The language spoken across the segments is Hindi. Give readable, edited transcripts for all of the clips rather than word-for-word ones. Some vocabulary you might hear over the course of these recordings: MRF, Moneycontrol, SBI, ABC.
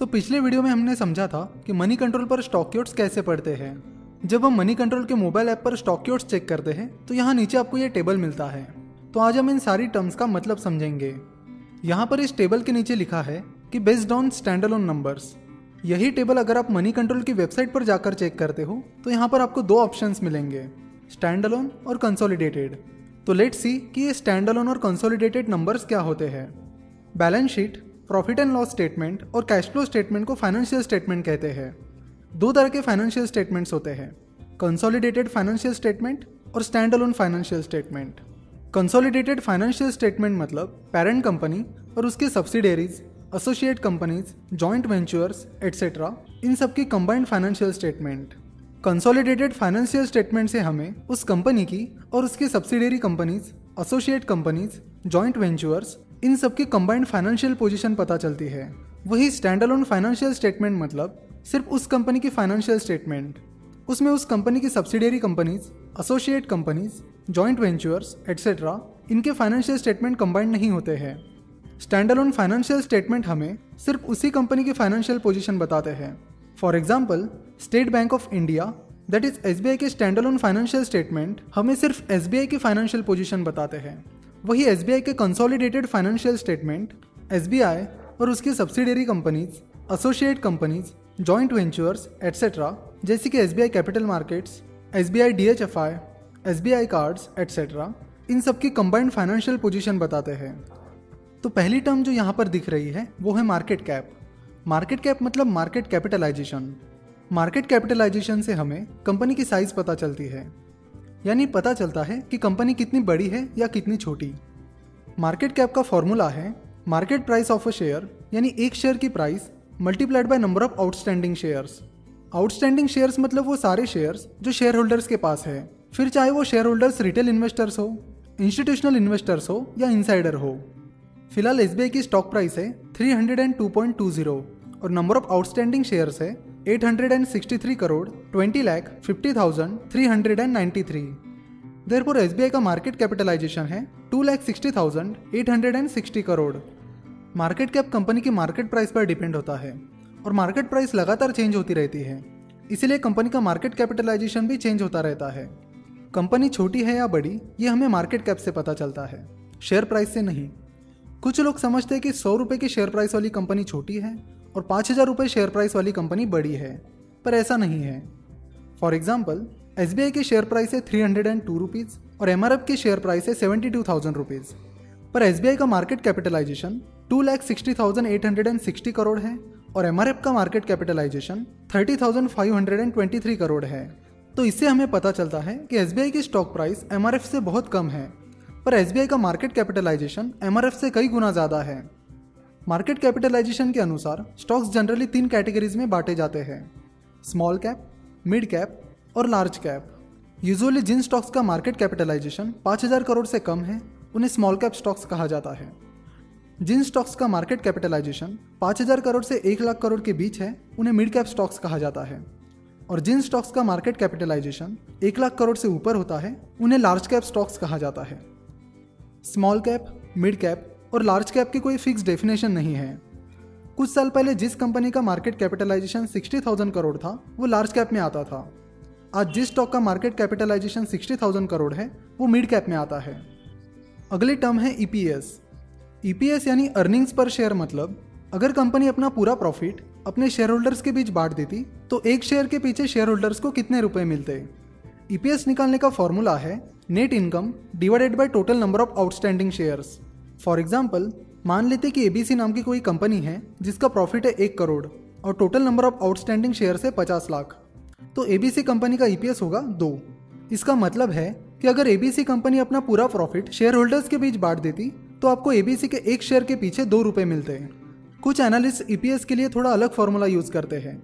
तो पिछले वीडियो में हमने समझा था कि मनी कंट्रोल पर स्टॉक्यूट्स कैसे पढ़ते हैं। जब हम मनी कंट्रोल के मोबाइल ऐप पर स्टॉक्यूट्स चेक करते हैं तो यहाँ नीचे आपको ये टेबल मिलता है। तो आज हम इन सारी टर्म्स का मतलब समझेंगे। यहाँ पर इस टेबल के नीचे लिखा है कि बेस्ड ऑन स्टैंडअलोन नंबर्स। यही टेबल अगर आप मनी कंट्रोल की वेबसाइट पर जाकर चेक करते हो तो यहाँ पर आपको दो ऑप्शंस मिलेंगे, स्टैंडअलोन और कंसोलिडेटेड। तो लेट्स सी कि ये स्टैंडअलोन और कंसोलिडेटेड नंबर्स क्या होते हैं। Balance sheet, profit and loss statement और कैश फ्लो स्टेटमेंट को फाइनेंशियल स्टेटमेंट कहते हैं। दो तरह के फाइनेंशियल स्टेटमेंट्स होते हैं, कंसोलिडेटेड फाइनेंशियल स्टेटमेंट और standalone financial statement. Consolidated financial statement मतलब पेरेंट कंपनी और उसके subsidiaries, associate companies, joint ventures etcetera, इन सब की combined financial statement. Consolidated financial statement से हमें उस कंपनी की और उसकी subsidiary companies, associate companies, joint ventures, इन सब की कंबाइंड फाइनेंशियल पोजीशन पता चलती है। वही स्टैंडअलोन फाइनेंशियल स्टेटमेंट मतलब सिर्फ उस कंपनी की फाइनेंशियल स्टेटमेंट, उसमें उस कंपनी की subsidiary companies, associate companies, joint ventures etcetera, इनके फाइनेंशियल स्टेटमेंट कंबाइंड नहीं होते हैं। स्टैंडअलोन फाइनेंशियल स्टेटमेंट हमें सिर्फ उसी कंपनी की फाइनेंशियल पोजीशन बताते हैं। For example, State Bank of India that is SBI के स्टैंडअलोन फाइनेंशियल स्टेटमेंट हमें सिर्फ SBI की फाइनेंशियल पोजीशन बताते हैं। वही SBI के कंसोलिडेटेड फाइनेंशियल स्टेटमेंट SBI और उसकी subsidiary companies, associate companies, joint ventures etcetera, जैसे कि SBI capital markets, SBI DHFI, SBI cards etcetera, इन सब की कंबाइंड फाइनेंशियल पोजीशन बताते हैं। तो पहली टर्म जो यहाँ पर दिख रही है वो है मार्केट कैप। मार्केट कैप मतलब मार्केट कैपिटलाइजेशन। मार्केट कैपिटलाइजेशन से हमें कंपनी की साइज़ पता चलती है, यानी पता चलता है कि कंपनी कितनी बड़ी है या कितनी छोटी। मार्केट कैप का फॉर्मूला है market price of a share, यानी एक शेयर की price multiplied by number of outstanding shares. Outstanding shares मतलब वो सारे शेयर्स जो शेयर होल्डर्स के पास है, फिर चाहे वो शेयर होल्डर्स रिटेल इन्वेस्टर्स हो, इंस्टीट्यूशनल इन्वेस्टर्स हो या इनसाइडर हो। फिलहाल SBI की स्टॉक प्राइस है 302.20 और नंबर ऑफ आउटस्टैंडिंग शेयर्स है 863,20,50,393। देयरफॉर SBI का मार्केट कैपिटलाइजेशन है 2,60,860 करोड़। मार्केट कैप कंपनी की मार्केट प्राइस पर डिपेंड होता है और मार्केट प्राइस लगातार चेंज होती रहती है, इसीलिए कंपनी का मार्केट कैपिटलाइजेशन भी चेंज होता रहता है। कंपनी छोटी है या बड़ी ये हमें मार्केट कैप से पता चलता है, शेयर प्राइस से नहीं। कुछ लोग समझते हैं कि 100 रुपये की शेयर प्राइस वाली कंपनी छोटी है और 5,000 रुपये शेयर प्राइस वाली कंपनी बड़ी है, पर ऐसा नहीं है। फॉर एग्जाम्पल, SBI की शेयर प्राइस है 302 रुपीज़ और MRF की शेयर प्राइस है 72,000 रुपीज़, पर SBI का मार्केट कैपिटलाइजेशन 2,60,860 करोड़ है और MRF का मार्केट कैपिटलाइजेशन 30,523 करोड़ है। तो इससे हमें पता चलता है कि SBI की स्टॉक प्राइस MRF से बहुत कम है, पर SBI का मार्केट कैपिटलाइजेशन MRF से कई गुना ज़्यादा है। मार्केट कैपिटलाइजेशन के अनुसार स्टॉक्स जनरली 3 कैटेगरीज में बांटे जाते हैं, स्मॉल कैप, मिड कैप और लार्ज कैप। यूजुअली जिन स्टॉक्स का मार्केट कैपिटलाइजेशन 5,000 करोड़ से कम है उन्हें स्मॉल कैप स्टॉक्स कहा जाता है। जिन स्टॉक्स का मार्केट कैपिटलाइजेशन 5,000 करोड़ से 1,00,000 करोड़ के बीच है उन्हें मिड कैप स्टॉक्स कहा जाता है, और जिन स्टॉक्स का मार्केट कैपिटलाइजेशन 1,00,000 करोड़ से ऊपर होता है उन्हें लार्ज कैप स्टॉक्स कहा जाता है। स्मॉल कैप, मिड कैप और लार्ज कैप की कोई फिक्स डेफिनेशन नहीं है। कुछ साल पहले जिस कंपनी का मार्केट कैपिटलाइजेशन 60,000 करोड़ था वो लार्ज कैप में आता था। आज जिस स्टॉक का मार्केट कैपिटलाइजेशन 60,000 करोड़ है वो मिड कैप में आता है। अगली टर्म है EPS। EPS यानी अर्निंग्स पर शेयर, मतलब अगर कंपनी अपना पूरा प्रॉफिट अपने शेयर होल्डर्स के बीच बांट देती तो एक शेयर के पीछे शेयर होल्डर्स को कितने रुपये मिलते। EPS निकालने का फॉर्मूला है net income divided by total number of outstanding shares. For example, मान लेते कि ABC नाम की कोई कंपनी है जिसका प्रॉफिट है 1 करोड़ और total number of outstanding shares है 50 लाख, तो ABC कंपनी का EPS होगा 2। इसका मतलब है कि अगर ABC कंपनी अपना पूरा प्रॉफिट शेयर होल्डर्स के बीच बांट देती तो आपको ABC के एक शेयर के पीछे 2 रुपये मिलते हैं। कुछ एनालिस्ट EPS के लिए थोड़ा अलग फॉर्मूला यूज़ करते हैं,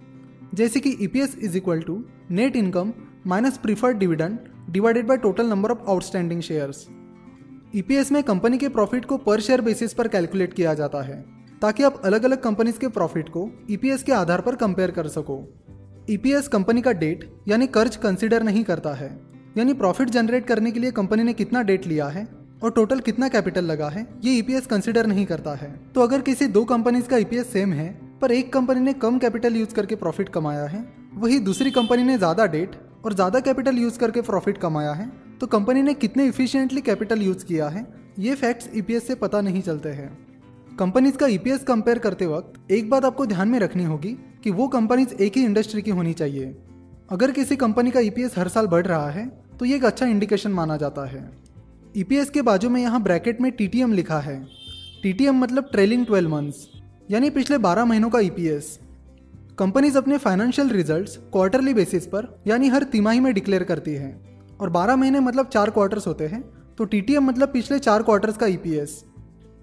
जैसे कि EPS is equal to net income minus preferred dividend divided by total number of outstanding shares. EPS में कंपनी के प्रॉफिट को पर शेयर बेसिस पर कैलकुलेट किया जाता है ताकि आप अलग अलग कंपनीज के प्रॉफिट को EPS के आधार पर कंपेयर कर सको। EPS कंपनी का डेट यानी कर्ज कंसिडर नहीं करता है, यानी प्रॉफिट जनरेट करने के लिए कंपनी ने कितना डेट लिया है और टोटल कितना कैपिटल लगा है ये EPS कंसिडर नहीं करता है। तो अगर किसी दो कंपनीज का EPS सेम है पर एक कंपनी ने कम कैपिटल यूज करके प्रॉफिट कमाया है, वही दूसरी कंपनी ने ज़्यादा डेट और ज़्यादा कैपिटल यूज करके प्रॉफिट कमाया है, तो कंपनी ने कितने इफिशियंटली कैपिटल यूज किया है ये फैक्ट्स ईपीएस से पता नहीं चलते हैं। कंपनीज का ईपीएस कंपेयर करते वक्त एक बात आपको ध्यान में रखनी होगी कि वो कंपनीज एक ही इंडस्ट्री की होनी चाहिए। अगर किसी कंपनी का ईपीएस हर साल बढ़ रहा है तो ये एक अच्छा इंडिकेशन माना जाता है। ईपीएस के बाजू में यहाँ ब्रैकेट में टीटीएम लिखा है। टीटीएम मतलब ट्रेलिंग 12 मंथ्स, यानी पिछले 12 महीनों का ईपीएस। कंपनीज अपने फाइनेंशियल रिजल्ट्स क्वार्टरली बेसिस पर यानी हर तिमाही में डिक्लेयर करती है, और 12 महीने मतलब 4 क्वार्टर्स होते हैं, तो टीटीएम मतलब पिछले 4 क्वार्टर्स का ईपीएस।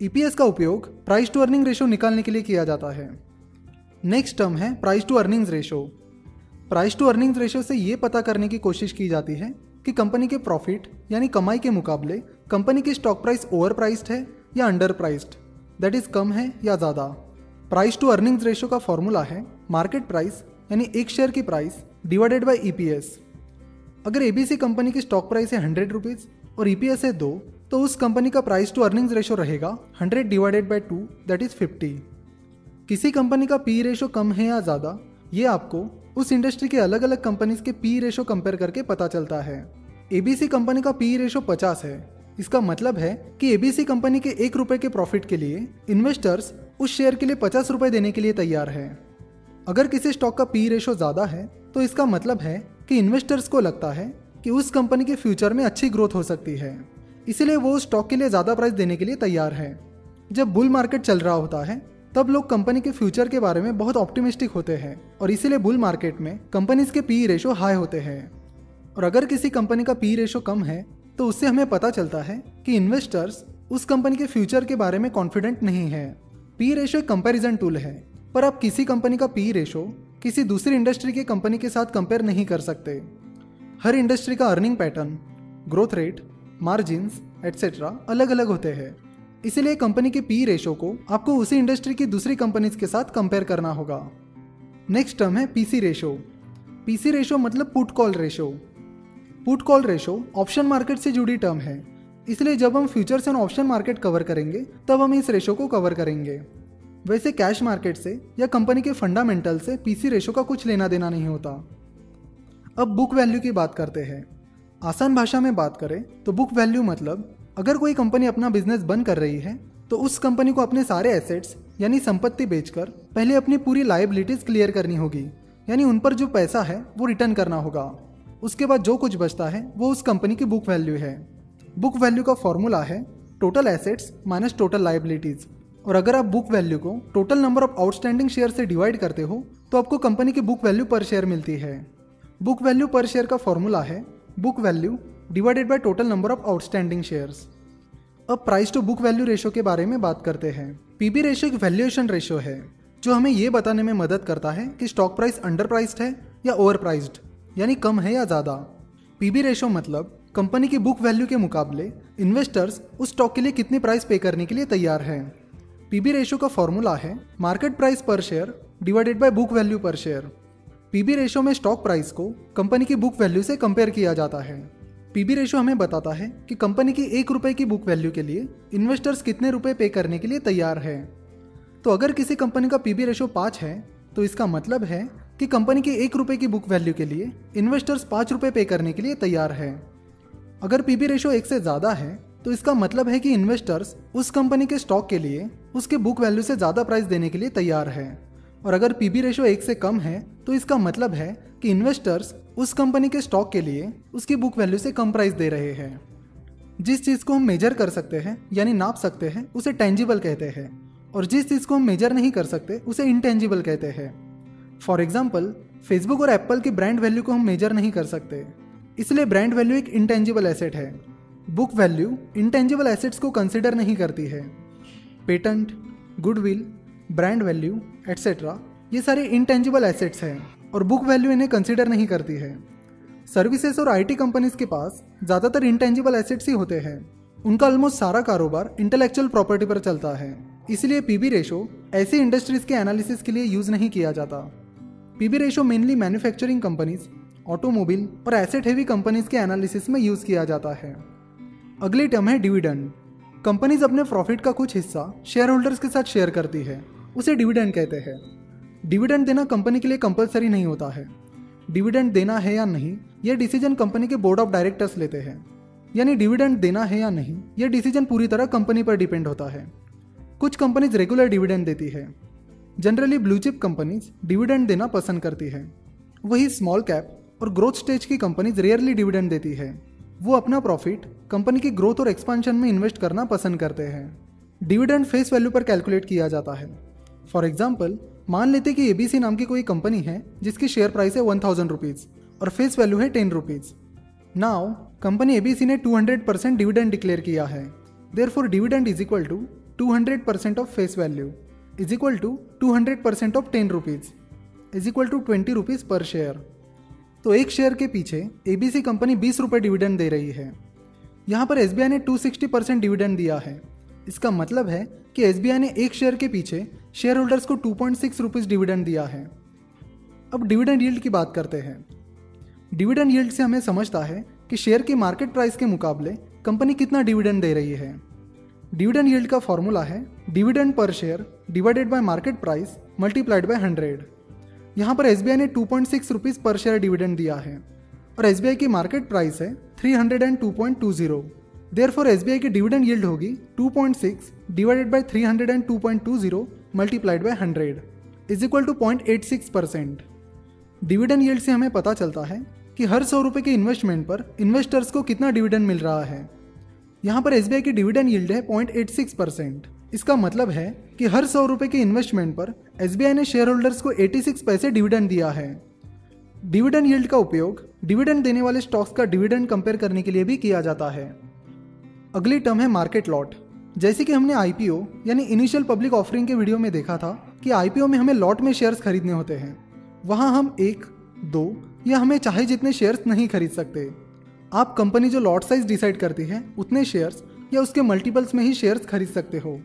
ईपीएस का उपयोग प्राइस टू अर्निंग रेशो निकालने के लिए किया जाता है। नेक्स्ट टर्म है price to earnings ratio. Price to earnings ratio से ये पता करने की कोशिश की जाती है कि कंपनी के प्रॉफिट यानी कमाई के मुकाबले कंपनी की स्टॉक प्राइस ओवर प्राइस्ड है या अंडर प्राइस्ड, दैट इज कम है या ज़्यादा। प्राइस टू अर्निंग्स रेशो का फॉर्मूला है मार्केट प्राइस यानी एक शेयर की प्राइस डिवाइडेड बाय ईपीएस। अगर एबीसी कंपनी की स्टॉक प्राइस है 100 रुपीज़ और ईपीएस है 2, तो उस कंपनी का प्राइस टू अर्निंग्स रेशो रहेगा 100 डिवाइडेड बाय 2, दैट इज 50। किसी कंपनी का पी रेशो कम है या ज़्यादा ये आपको उस इंडस्ट्री के अलग अलग कंपनीज के पी रेशो कंपेयर करके पता चलता है। एबीसी कंपनी का पी रेशो 50 है, इसका मतलब है कि एबीसी कंपनी के ₹1 के प्रॉफिट के लिए इन्वेस्टर्स उस शेयर के लिए ₹50 देने के लिए तैयार है। अगर किसी स्टॉक का पी रेशो ज़्यादा है तो इसका मतलब है कि इन्वेस्टर्स को लगता है कि उस कंपनी के फ्यूचर में अच्छी ग्रोथ हो सकती है, इसीलिए वो स्टॉक के लिए ज़्यादा प्राइस देने के लिए तैयार है। जब बुल मार्केट चल रहा होता है तब लोग कंपनी के फ्यूचर के बारे में बहुत ऑप्टिमिस्टिक होते हैं, और इसीलिए बुल मार्केट में कंपनीज के पी रेशो हाई होते हैं। और अगर किसी कंपनी का पी रेशो कम है तो उससे हमें पता चलता है कि इन्वेस्टर्स उस कंपनी के फ्यूचर के बारे में कॉन्फिडेंट नहीं है। पी रेशो एक कंपैरिजन टूल है, पर आप किसी कंपनी का पी रेशो किसी दूसरी इंडस्ट्री की कंपनी के साथ कंपेयर नहीं कर सकते। हर इंडस्ट्री का earning pattern, growth rate, margins etcetera अलग अलग होते हैं, इसीलिए कंपनी के पी रेशो को आपको उसी इंडस्ट्री की दूसरी कंपनीज के साथ कंपेयर करना होगा। नेक्स्ट टर्म है पीसी रेशो। पीसी रेशो मतलब put call ratio. Put call ratio option market से जुड़ी टर्म है, इसलिए जब हम futures and option market cover करेंगे तब हम इस रेशो को कवर करेंगे। वैसे कैश मार्केट से या कंपनी के फंडामेंटल से पीसी रेशो का कुछ लेना देना नहीं होता। अब बुक वैल्यू की बात करते हैं। आसान भाषा में बात करें तो बुक वैल्यू मतलब अगर कोई कंपनी अपना बिजनेस बंद कर रही है तो उस कंपनी को अपने सारे एसेट्स यानी संपत्ति बेचकर पहले अपनी पूरी लायबिलिटीज़ क्लियर करनी होगी, यानी उन पर जो पैसा है वो रिटर्न करना होगा। उसके बाद जो कुछ बचता है वो उस कंपनी की बुक वैल्यू है। बुक वैल्यू का फॉर्मूला है total assets minus total liabilities, और अगर आप बुक वैल्यू को total number of outstanding share से डिवाइड करते हो तो आपको कंपनी की बुक वैल्यू पर शेयर मिलती है। बुक वैल्यू पर शेयर का फॉर्मूला है book value divided by total number of outstanding shares. अब price to book value ratio के बारे में बात करते हैं। पीबी रेशो एक वैल्यूएशन रेशो है जो हमें ये बताने में मदद करता है कि स्टॉक प्राइस अंडर प्राइस्ड है या ओवर प्राइस्ड, यानी कम है या ज़्यादा। पीबी रेशो मतलब कंपनी की बुक वैल्यू के मुकाबले इन्वेस्टर्स उस स्टॉक के लिए कितनी प्राइस पे करने के लिए तैयार हैं। पीबी रेशो का फॉर्मूला है मार्केट प्राइस पर share divided by book value पर शेयर। पीबी रेशो में स्टॉक प्राइस को कंपनी की बुक वैल्यू से कंपेयर किया जाता है। पीबी रेशो हमें बताता है कि कंपनी की ₹1 की बुक वैल्यू के लिए इन्वेस्टर्स कितने रुपए पे करने के लिए तैयार है। तो अगर किसी कंपनी का पीबी रेशो 5 है तो इसका मतलब है कि कंपनी की ₹1 की बुक वैल्यू के लिए इन्वेस्टर्स ₹5 पे करने के लिए तैयार है। अगर पीबी रेशो 1 से ज़्यादा है तो इसका मतलब है कि इन्वेस्टर्स उस कंपनी के स्टॉक के लिए उसके बुक वैल्यू से ज़्यादा प्राइस देने के लिए तैयार है, और अगर पीबी रेशो 1 से कम है तो इसका मतलब है कि इन्वेस्टर्स उस कंपनी के स्टॉक के लिए उसकी बुक वैल्यू से कम प्राइस दे रहे हैं। जिस चीज़ को हम मेजर कर सकते हैं यानी नाप सकते हैं उसे टेंजिबल कहते हैं, और जिस चीज़ को हम मेजर नहीं कर सकते उसे इनटेंजिबल कहते हैं। फॉर एग्जाम्पल, फेसबुक और एप्पल की ब्रांड वैल्यू को हम मेजर नहीं कर सकते, इसलिए ब्रांड वैल्यू एक इनटेंजिबल एसेट है। बुक वैल्यू इनटेंजिबल एसेट्स को कंसिडर नहीं करती है। Patent, goodwill, brand value etcetera ये सारे इनटेंजिबल एसेट्स हैं और बुक वैल्यू इन्हें कंसिडर नहीं करती है। सर्विसेज और आईटी कंपनीज के पास ज़्यादातर इनटेंजिबल एसेट्स ही होते हैं, उनका ऑलमोस्ट सारा कारोबार इंटेलेक्चुअल प्रॉपर्टी पर चलता है, इसलिए पीबी रेशो ऐसी इंडस्ट्रीज़ के एनालिसिस के लिए यूज़ नहीं किया जाता। PB ratio mainly manufacturing companies, automobile और एसेट हेवी कंपनीज के एनालिसिस में यूज़ किया जाता है। अगली टर्म है डिविडेंड। कंपनीज अपने प्रॉफिट का कुछ हिस्सा शेयर होल्डर्स के साथ शेयर करती है, उसे डिविडेंड कहते हैं। डिविडेंड देना कंपनी के लिए कंपलसरी नहीं होता है। डिविडेंड देना है या नहीं यह डिसीजन कंपनी के बोर्ड ऑफ डायरेक्टर्स लेते हैं, यानी डिविडेंड देना है या नहीं यह डिसीजन पूरी तरह कंपनी पर डिपेंड होता है। कुछ कंपनीज रेगुलर डिविडेंड देती है, जनरली ब्लूचिप कंपनीज डिविडेंड देना पसंद करती है, वही स्मॉल कैप और ग्रोथ स्टेज की कंपनीज रेयरली डिविडेंड देती है। वो अपना प्रॉफिट कंपनी की ग्रोथ और एक्सपेंशन में इन्वेस्ट करना पसंद करते हैं। डिविडेंड फेस वैल्यू पर कैलकुलेट किया जाता है। फॉर एग्जाम्पल, मान लेते कि ABC नाम की कोई कंपनी है जिसकी शेयर प्राइस है 1000 रुपीज़ और फेस वैल्यू है 10 रुपीज़। नाउ कंपनी ABC ने 200% डिविडेंड डिक्लेयर किया है। Therefore dividend is equal to 200% of face value is equal to 200% of 10 rupees is equal to 20 rupees per share. तो एक शेयर के पीछे ABC कंपनी 20 रुपये डिविडेंड दे रही है। यहाँ पर SBI ने 260% डिविडेंड दिया है। इसका मतलब है कि SBI ने एक शेयर के पीछे शेयर होल्डर्स को 2.6 रुपीज़ डिविडेंड दिया है। अब डिविडेंड यील्ड की बात करते हैं। डिविडेंड यील्ड से हमें समझता है कि शेयर की मार्केट प्राइस के मुकाबले कंपनी कितना डिविडेंड दे रही है। डिविडेंड यील्ड का फॉर्मूला है dividend per share divided by market price multiplied by 100। यहाँ पर SBI ने 2.6 रुपीज़ पर शेयर डिविडेंड दिया है और SBI की मार्केट प्राइस है 302.20। देयरफॉर SBI की डिविडेंड यील्ड होगी 2.6 divided by 302.20 multiplied by 100 is equal to 0.86%। Dividend yield से हमें पता चलता है कि हर 100 रुपये के इन्वेस्टमेंट पर इन्वेस्टर्स को कितना डिविडेंड मिल रहा है। यहाँ पर SBI की डिविडेंड यील्ड है 0.86%। इसका मतलब है कि हर 100 रुपये के इन्वेस्टमेंट पर SBI ने शेयर होल्डर्स को 86 पैसे डिविडेंड दिया है। डिविडेंड यील्ड का उपयोग डिविडेंड देने वाले स्टॉक्स का डिविडेंड कंपेयर करने के लिए भी किया जाता है। अगली टर्म है मार्केट लॉट। जैसे कि हमने IPO यानी इनिशियल पब्लिक ऑफरिंग के वीडियो में देखा था कि IPO में हमें लॉट में शेयर्स खरीदने होते हैं। वहाँ हम 1, 2 या हमें चाहे जितने शेयर्स नहीं खरीद सकते। आप कंपनी जो लॉट साइज डिसाइड करती है उतने शेयर्स या उसके मल्टीपल्स में ही शेयर्स खरीद सकते हो।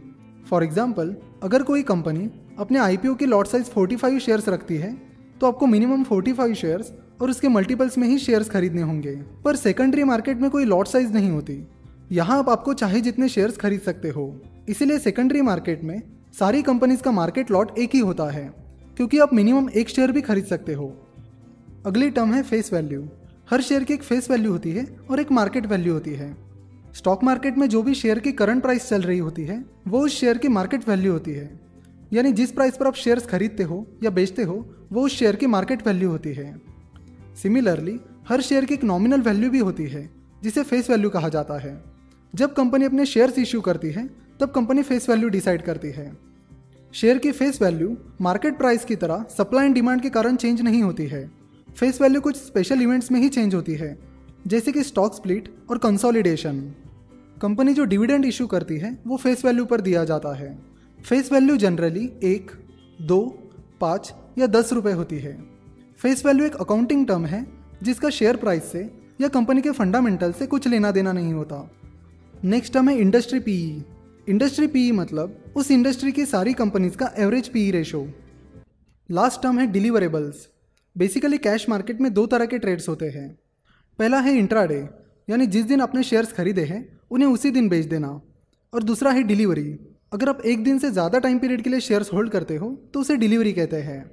फॉर एग्जाम्पल, अगर कोई कंपनी अपने IPO की लॉट साइज 45 शेयर्स रखती है तो आपको मिनिमम 45 शेयर्स और उसके मल्टीपल्स में ही शेयर्स खरीदने होंगे। पर सेकेंडरी मार्केट में कोई लॉट साइज नहीं होती, यहाँ आपको चाहे जितने शेयर्स खरीद सकते हो। इसीलिए सेकेंडरी मार्केट में सारी कंपनीज का मार्केट लॉट एक ही होता है, क्योंकि आप मिनिमम एक शेयर भी खरीद सकते हो। अगली टर्म है फेस वैल्यू। हर शेयर की एक फेस वैल्यू होती है और एक मार्केट वैल्यू होती है। स्टॉक मार्केट में जो भी शेयर की करंट प्राइस चल रही होती है वो उस शेयर की मार्केट वैल्यू होती है, यानी जिस प्राइस पर आप शेयर्स खरीदते हो या बेचते हो वो उस शेयर की मार्केट वैल्यू होती है। सिमिलरली, हर शेयर की एक नॉमिनल वैल्यू भी होती है जिसे फेस वैल्यू कहा जाता है। जब कंपनी अपने शेयर्स इश्यू करती है तब कंपनी फेस वैल्यू डिसाइड करती है। शेयर की फेस वैल्यू मार्केट प्राइस की तरह सप्लाई एंड डिमांड के कारण चेंज नहीं होती है। फेस वैल्यू कुछ स्पेशल इवेंट्स में ही चेंज होती है, जैसे कि स्टॉक स्प्लिट और कंसोलिडेशन। कंपनी जो डिविडेंड इश्यू करती है वो फेस वैल्यू पर दिया जाता है। फेस वैल्यू जनरली 1, 2, 5 या 10 रुपये होती है। फेस वैल्यू एक अकाउंटिंग टर्म है जिसका शेयर प्राइस से या कंपनी के फंडामेंटल से कुछ लेना देना नहीं होता। नेक्स्ट टर्म है इंडस्ट्री PE। इंडस्ट्री PE मतलब उस इंडस्ट्री की सारी कंपनीज का average PE ratio. Last term है डिलीवरेबल्स। बेसिकली कैश मार्केट में दो तरह के ट्रेड्स होते हैं। पहला है इंट्राडे, यानी जिस दिन आपने शेयर्स खरीदे हैं उन्हें उसी दिन बेच देना, और दूसरा है डिलीवरी। अगर आप एक दिन से ज़्यादा टाइम पीरियड के लिए शेयर्स होल्ड करते हो तो उसे डिलीवरी कहते हैं।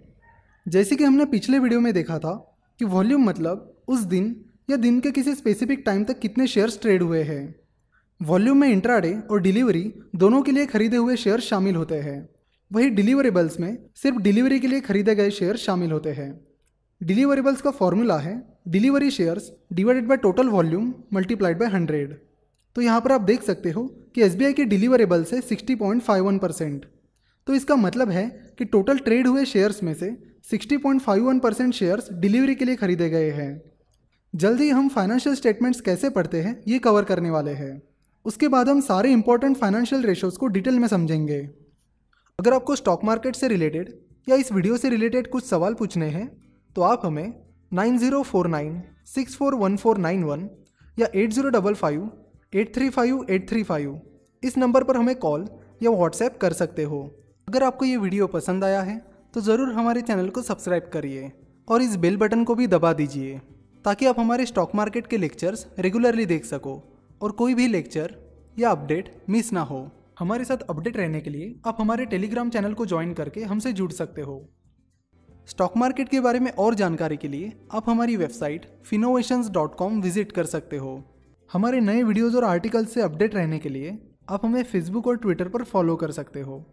जैसे कि हमने पिछले वीडियो में देखा था कि वॉल्यूम मतलब उस दिन या दिन के किसी स्पेसिफिक टाइम तक कितने शेयर्स ट्रेड हुए हैं। वॉल्यूम में इंट्राडे और डिलीवरी दोनों के लिए खरीदे हुए शेयर शामिल होते हैं, वहीं डिलीवरेबल्स में सिर्फ डिलीवरी के लिए खरीदे गए शेयर शामिल होते हैं। डिलीवरेबल्स का फॉर्मूला है delivery shares divided by total volume multiplied by 100। तो यहाँ पर आप देख सकते हो कि SBI के डिलीवरेबल्स है 60.51%। तो इसका मतलब है कि टोटल ट्रेड हुए शेयर्स में से 60.51% शेयर्स डिलीवरी के लिए खरीदे गए हैं। जल्दी हम फाइनेंशियल स्टेटमेंट्स कैसे पढ़ते हैं ये कवर करने वाले हैं। उसके बाद हम सारे इंपॉर्टेंट फाइनेंशियल रेशोज़ को डिटेल में समझेंगे। अगर आपको स्टॉक मार्केट से रिलेटेड या इस वीडियो से रिलेटेड कुछ सवाल पूछने हैं तो आप हमें 9049641491 या 8055835835 इस नंबर पर हमें कॉल या व्हाट्सएप कर सकते हो। अगर आपको ये वीडियो पसंद आया है तो ज़रूर हमारे चैनल को सब्सक्राइब करिए और इस बेल बटन को भी दबा दीजिए, ताकि आप हमारे स्टॉक मार्केट के लेक्चर्स रेगुलरली देख सको और कोई भी लेक्चर या अपडेट मिस ना हो। हमारे साथ अपडेट रहने के लिए आप हमारे टेलीग्राम चैनल को ज्वाइन करके हमसे जुड़ सकते हो। स्टॉक मार्केट के बारे में और जानकारी के लिए आप हमारी वेबसाइट finovations.com विजिट कर सकते हो। हमारे नए वीडियोज़ और आर्टिकल से अपडेट रहने के लिए आप हमें फेसबुक और ट्विटर पर फॉलो कर सकते हो।